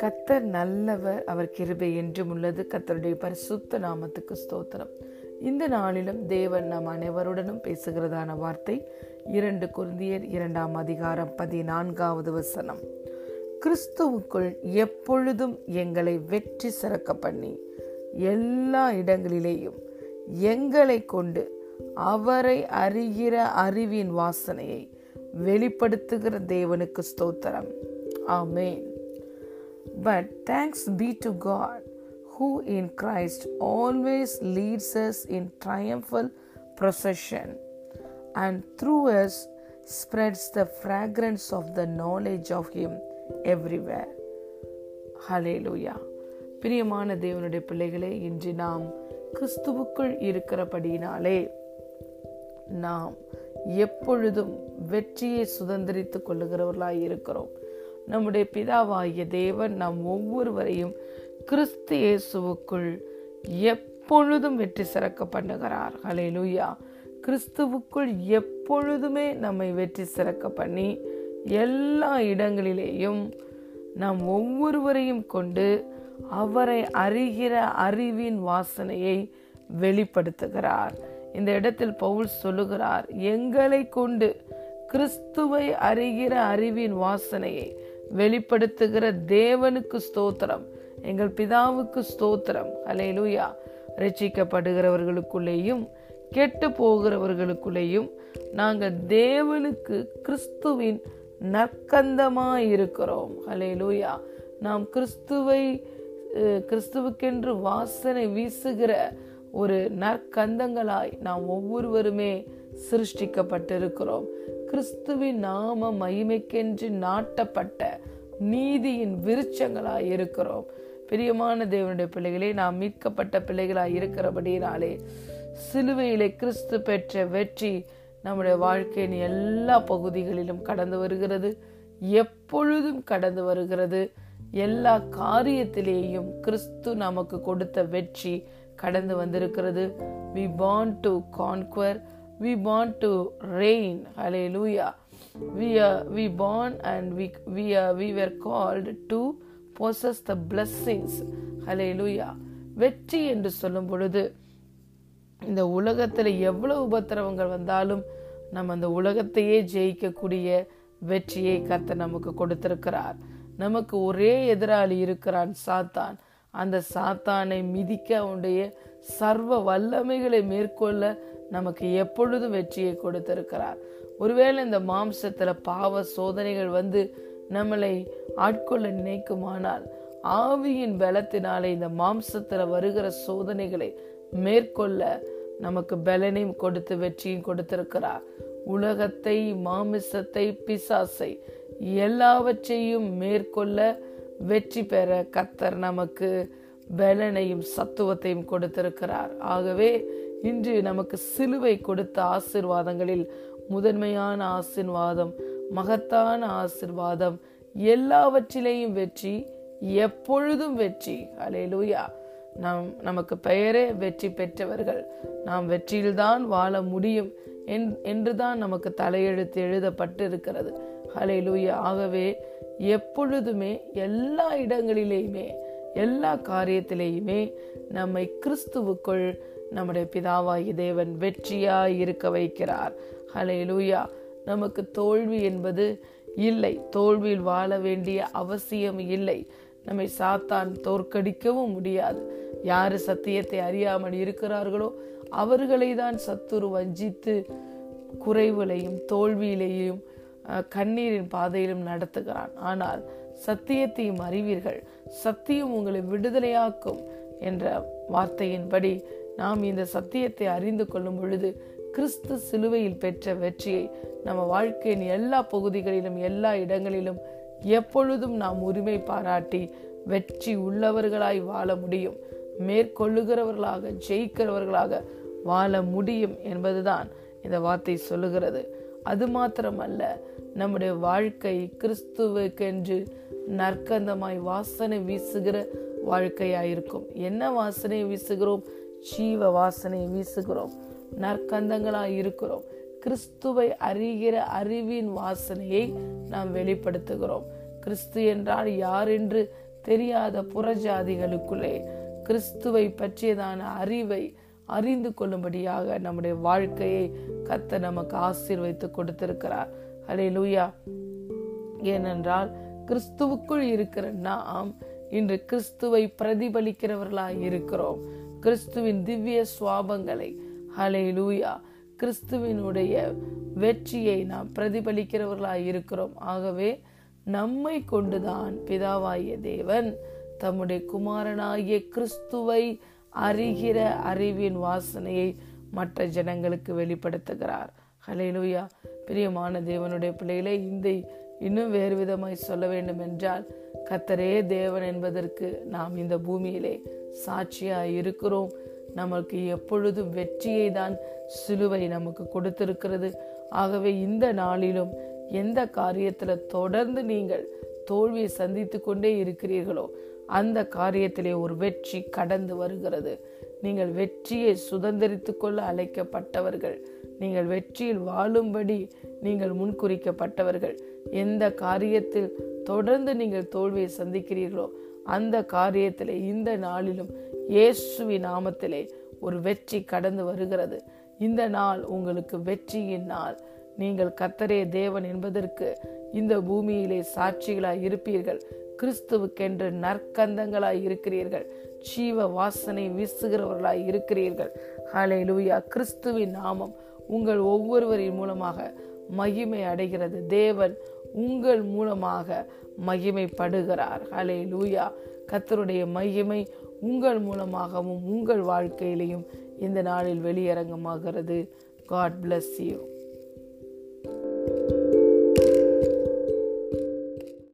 கர்த்தர் நல்லவர், அவர் கிருபை என்றும் உள்ளது. கர்த்தருடைய பரிசுத்த நாமத்துக்கு ஸ்தோத்திரம். இந்த நாளிலும் தேவன் நாம் அனைவருடனும் பேசுகிறதான வார்த்தை 2 கொரிந்தியர் 2 அதிகாரம் 14வது வசனம். கிறிஸ்துவுக்குள் எப்பொழுதும் எங்களை வெற்றி சிறக்க பண்ணி எல்லா இடங்களிலேயும் எங்களை கொண்டு அவரை அறிகிற அறிவின் வாசனையை வெளிப்படுத்துகிற தேவனுக்கு ஸ்தோத்திரம். ஆமென். But thanks be to God who in Christ always leads us in triumphal procession and through us spreads the fragrance of the knowledge of him everywhere. Hallelujah. பிரியமான தேவனுடைய பிள்ளைகளே, இன்று நாம் கிறிஸ்துவுக்குள் இருக்கிறபடியினாலே நாம் எப்பொழுதும் வெற்றியை சுதந்திரித்துக் கொள்ளுகிறவர்களாய் இருக்கிறோம். நம்முடைய பிதாவாகிய தேவன் நாம் ஒவ்வொருவரையும் கிறிஸ்து இயேசுவுக்குள் எப்பொழுதும் வெற்றி சிறக்க பண்ணுகிறார். ஹல்லேலூயா. கிறிஸ்துவுக்குள் எப்பொழுதுமே நம்மை வெற்றி சிறக்க பண்ணி எல்லா இடங்களிலேயும் நாம் ஒவ்வொருவரையும் கொண்டு அவரை அறிகிற அறிவின் வாசனையை வெளிப்படுத்துகிறார். இந்த இடத்தில் பவுல் சொல்லுகிறார், எங்களை கொண்டு கிறிஸ்துவை அறிகிற அறிவின் வாசனையை வெளிப்படுத்துகிற தேவனுக்கு ஸ்தோத்திரம், எங்கள் பிதாவுக்கு ஸ்தோத்திரம். ஹல்லேலூயா. ரட்சிக்கப்படுகிறவர்களுக்குள்ளேயும் கெட்டு போகிறவர்களுக்குள்ளேயும் நாங்கள் தேவனுக்கு கிறிஸ்துவின் நற்கந்தமாய் இருக்கிறோம். ஹல்லேலூயா. நாம் கிறிஸ்துவுக்கென்று வாசனை வீசுகிற ஒரு நற்கந்தங்களாய் நாம் ஒவ்வொருவருமே சிருஷ்டிக்கப்பட்டிருக்கிறோம். கிறிஸ்துவின் நாம மகிமைக்கென்று நாட்டப்பட்ட நீதியின் விருட்சங்களாய் இருக்கிறோம். பிரியமான தேவனுடைய பிள்ளைகளே, நாம் மீட்கப்பட்ட பிள்ளைகளாய் இருக்கிறபடியினாலே சிலுவையிலே கிறிஸ்து பெற்ற வெற்றி நம்முடைய வாழ்க்கையின் எல்லா பகுதிகளிலும் கடந்து வருகிறது, எப்பொழுதும் கடந்து வருகிறது. எல்லா காரியத்திலேயும் கிறிஸ்து நமக்கு கொடுத்த வெற்றி கடந்து வந்திருக்கிறது. We want to conquer, we want to reign. Hallelujah. We were called to possess the blessings. Hallelujah. வெற்றி என்று சொல்லும் பொழுது இந்த உலகத்துல எவ்வளவு உபத்திரவங்கள் வந்தாலும் நம்ம அந்த உலகத்தையே ஜெயிக்கக்கூடிய வெற்றியை கர்த்தர் நமக்கு கொடுத்திருக்கிறார். நமக்கு ஒரே எதிராளி இருக்கிறான், சாத்தான். அந்த சாத்தானை மிதிக்க அவனுடைய சர்வ வல்லமைகளை மேற்கொள்ள நமக்கு எப்பொழுதும் வெற்றியை கொடுத்திருக்கிறார். ஒருவேளை இந்த மாம்சத்துல பாவ சோதனைகள் வந்து நம்மளை ஆட்கொள்ள நினைக்குமானால் ஆவியின் பலத்தினாலே இந்த மாம்சத்துல வருகிற சோதனைகளை மேற்கொள்ள நமக்கு பலனையும் கொடுத்து வெற்றியும் கொடுத்திருக்கிறார். உலகத்தை, மாமிசத்தை, பிசாசை எல்லாவற்றையும் மேற்கொள்ள வெற்றி பெற கர்த்தர் நமக்கு பலனையும் சத்துவத்தையும் கொடுத்திருக்கிறார். ஆகவே இன்று நமக்கு சிலுவை கொடுத்த ஆசீர்வாதங்களில் முதன்மையான ஆசீர்வாதம், மகத்தான ஆசீர்வாதம், எல்லாவற்றிலேயும் வெற்றி, எப்பொழுதும் வெற்றி. ஹல்லேலூயா. நமக்கு பெயரே வெற்றி பெற்றவர்கள். நாம் வெற்றியில்தான் வாழ முடியும் என்றுதான் நமக்கு தலையெழுத்து எழுதப்பட்டு இருக்கிறது. ஹல்லேலூயா. ஆகவே எப்பொழுதுமே எல்லா இடங்களிலேயுமே எல்லா காரியத்திலேயுமே நம்மை கிறிஸ்துவுக்குள் நம்முடைய பிதாவாகி தேவன் வெற்றியாய் இருக்க வைக்கிறார். ஹல்லேலூயா. நமக்கு தோல்வி என்பது இல்லை, தோல்வியில் வாழ வேண்டிய அவசியம் இல்லை. நம்மை சாத்தான் தோற்கடிக்கவும் முடியாது. யாரு சத்தியத்தை அறியாமல் இருக்கிறார்களோ அவர்களை தான் சத்துரு வஞ்சித்து குறைவிலையும் தோல்வியிலேயும் கண்ணீரின் பாதையிலும் நடத்துகிறான். ஆனால் சத்தியத்தையும் அறிவீர்கள், சத்தியம் உங்களை விடுதலையாக்கும் என்ற வார்த்தையின்படி நாம் இந்த சத்தியத்தை அறிந்து கொள்ளும் பொழுது கிறிஸ்து சிலுவையில் பெற்ற வெற்றியை நம்ம வாழ்க்கையின் எல்லா பகுதிகளிலும் எல்லா இடங்களிலும் எப்பொழுதும் நாம் உரிமை பாராட்டி வெற்றி உள்ளவர்களாய் வாழ முடியும், மேற்கொள்ளுகிறவர்களாக, ஜெயிக்கிறவர்களாக வாழ முடியும் என்பதுதான் இந்த வார்த்தை சொல்லுகிறது. அது மாத்திரமல்ல, நம்முடைய வாழ்க்கை கிறிஸ்துவுக்கென்று நற்கந்தமாய் வாசனை வீசுகிற வாழ்க்கையாயிருக்கும். என்ன வாசனை வீசுகிறோம்? ஜீவ வாசனை வீசுகிறோம், நற்கந்தங்களாய் இருக்கிறோம். கிறிஸ்துவை அறிகிற அறிவின் வாசனையை நாம் வெளிப்படுத்துகிறோம். கிறிஸ்து என்றால் யார் என்று தெரியாத புறஜாதிகளுக்குள்ளே கிறிஸ்துவை பற்றியதான அறிவை அறிந்து கொள்ளும்படியாக நம்முடைய வாழ்க்கையை கர்த்தர் நமக்கு ஆசீர்வதித்து கொடுத்திருக்கிறார். ஹல்லேலூயா. ஏனென்றால் கிறிஸ்துவுக்குள் இருக்கிற நாம் இன்று கிறிஸ்துவை பிரதிபலிக்கிறவர்களாய் இருக்கிறோம். கிறிஸ்துவின் திவ்ய சுவாபங்களை, ஹல்லேலூயா, கிறிஸ்துவினுடைய வெற்றியை நாம் பிரதிபலிக்கிறவர்களாய் இருக்கிறோம். ஆகவே நம்மை கொண்டுதான் பிதாவாகிய தேவன் தம்முடைய குமாரனாகிய கிறிஸ்துவை அறிகிற அறிவின் வாசனையை மற்ற ஜனங்களுக்கு வெளிப்படுத்துகிறார். ஹல்லேலூயா. பிரியமான தேவனுடைய பிள்ளைகளே, இந்த இன்னும் வேறு விதமாய் சொல்ல வேண்டும் என்றால் கர்த்தரே தேவன் என்பதற்கு நாம் இந்த பூமியிலே சாட்சியாய் இருக்கிறோம். நமக்கு எப்பொழுதும் வெற்றியை தான் சிலுவை நமக்கு கொடுத்திருக்கிறது. ஆகவே இந்த நாளிலும் எந்த காரியத்தில் தொடர்ந்து நீங்கள் தோல்வியை சந்தித்து கொண்டே இருக்கிறீர்களோ அந்த காரியத்திலே ஒரு வெற்றி கடந்து வருகிறது. நீங்கள் வெற்றியை சுதந்திரித்து கொள்ள அழைக்கப்பட்டவர்கள். நீங்கள் வெற்றியில் வாழும்படி நீங்கள் முன்குறிக்கப்பட்டவர்கள். எந்த காரியத்தில் தொடர்ந்து நீங்கள் தோல்வியை சந்திக்கிறீர்களோ அந்த காரியத்திலே இந்த நாளிலும் இயேசுவின் நாமத்திலே ஒரு வெற்றி கடந்து வருகிறது. இந்த நாள் உங்களுக்கு வெற்றியின் நாள். நீங்கள் கர்த்தரே தேவன் என்பதற்கு இந்த பூமியிலே சாட்சிகளாய் இருப்பீர்கள். கிறிஸ்துவுக்கென்று நற்கந்தங்களாய் இருக்கிறீர்கள். ஜீவ வாசனை வீசுகிறவர்களாய் இருக்கிறீர்கள். ஹல்லேலூயா. கிறிஸ்துவின் நாமம் உங்கள் ஒவ்வொருவரின் மூலமாக மகிமை அடைகிறது. தேவன் உங்கள் மூலமாக மகிமைப்படுகிறார். ஹல்லேலூயா. கர்த்தருடைய மகிமை உங்கள் மூலமாகவும் உங்கள் வாழ்க்கையிலையும் இந்த நாளில் வெளியரங்கமாகிறது. God bless you.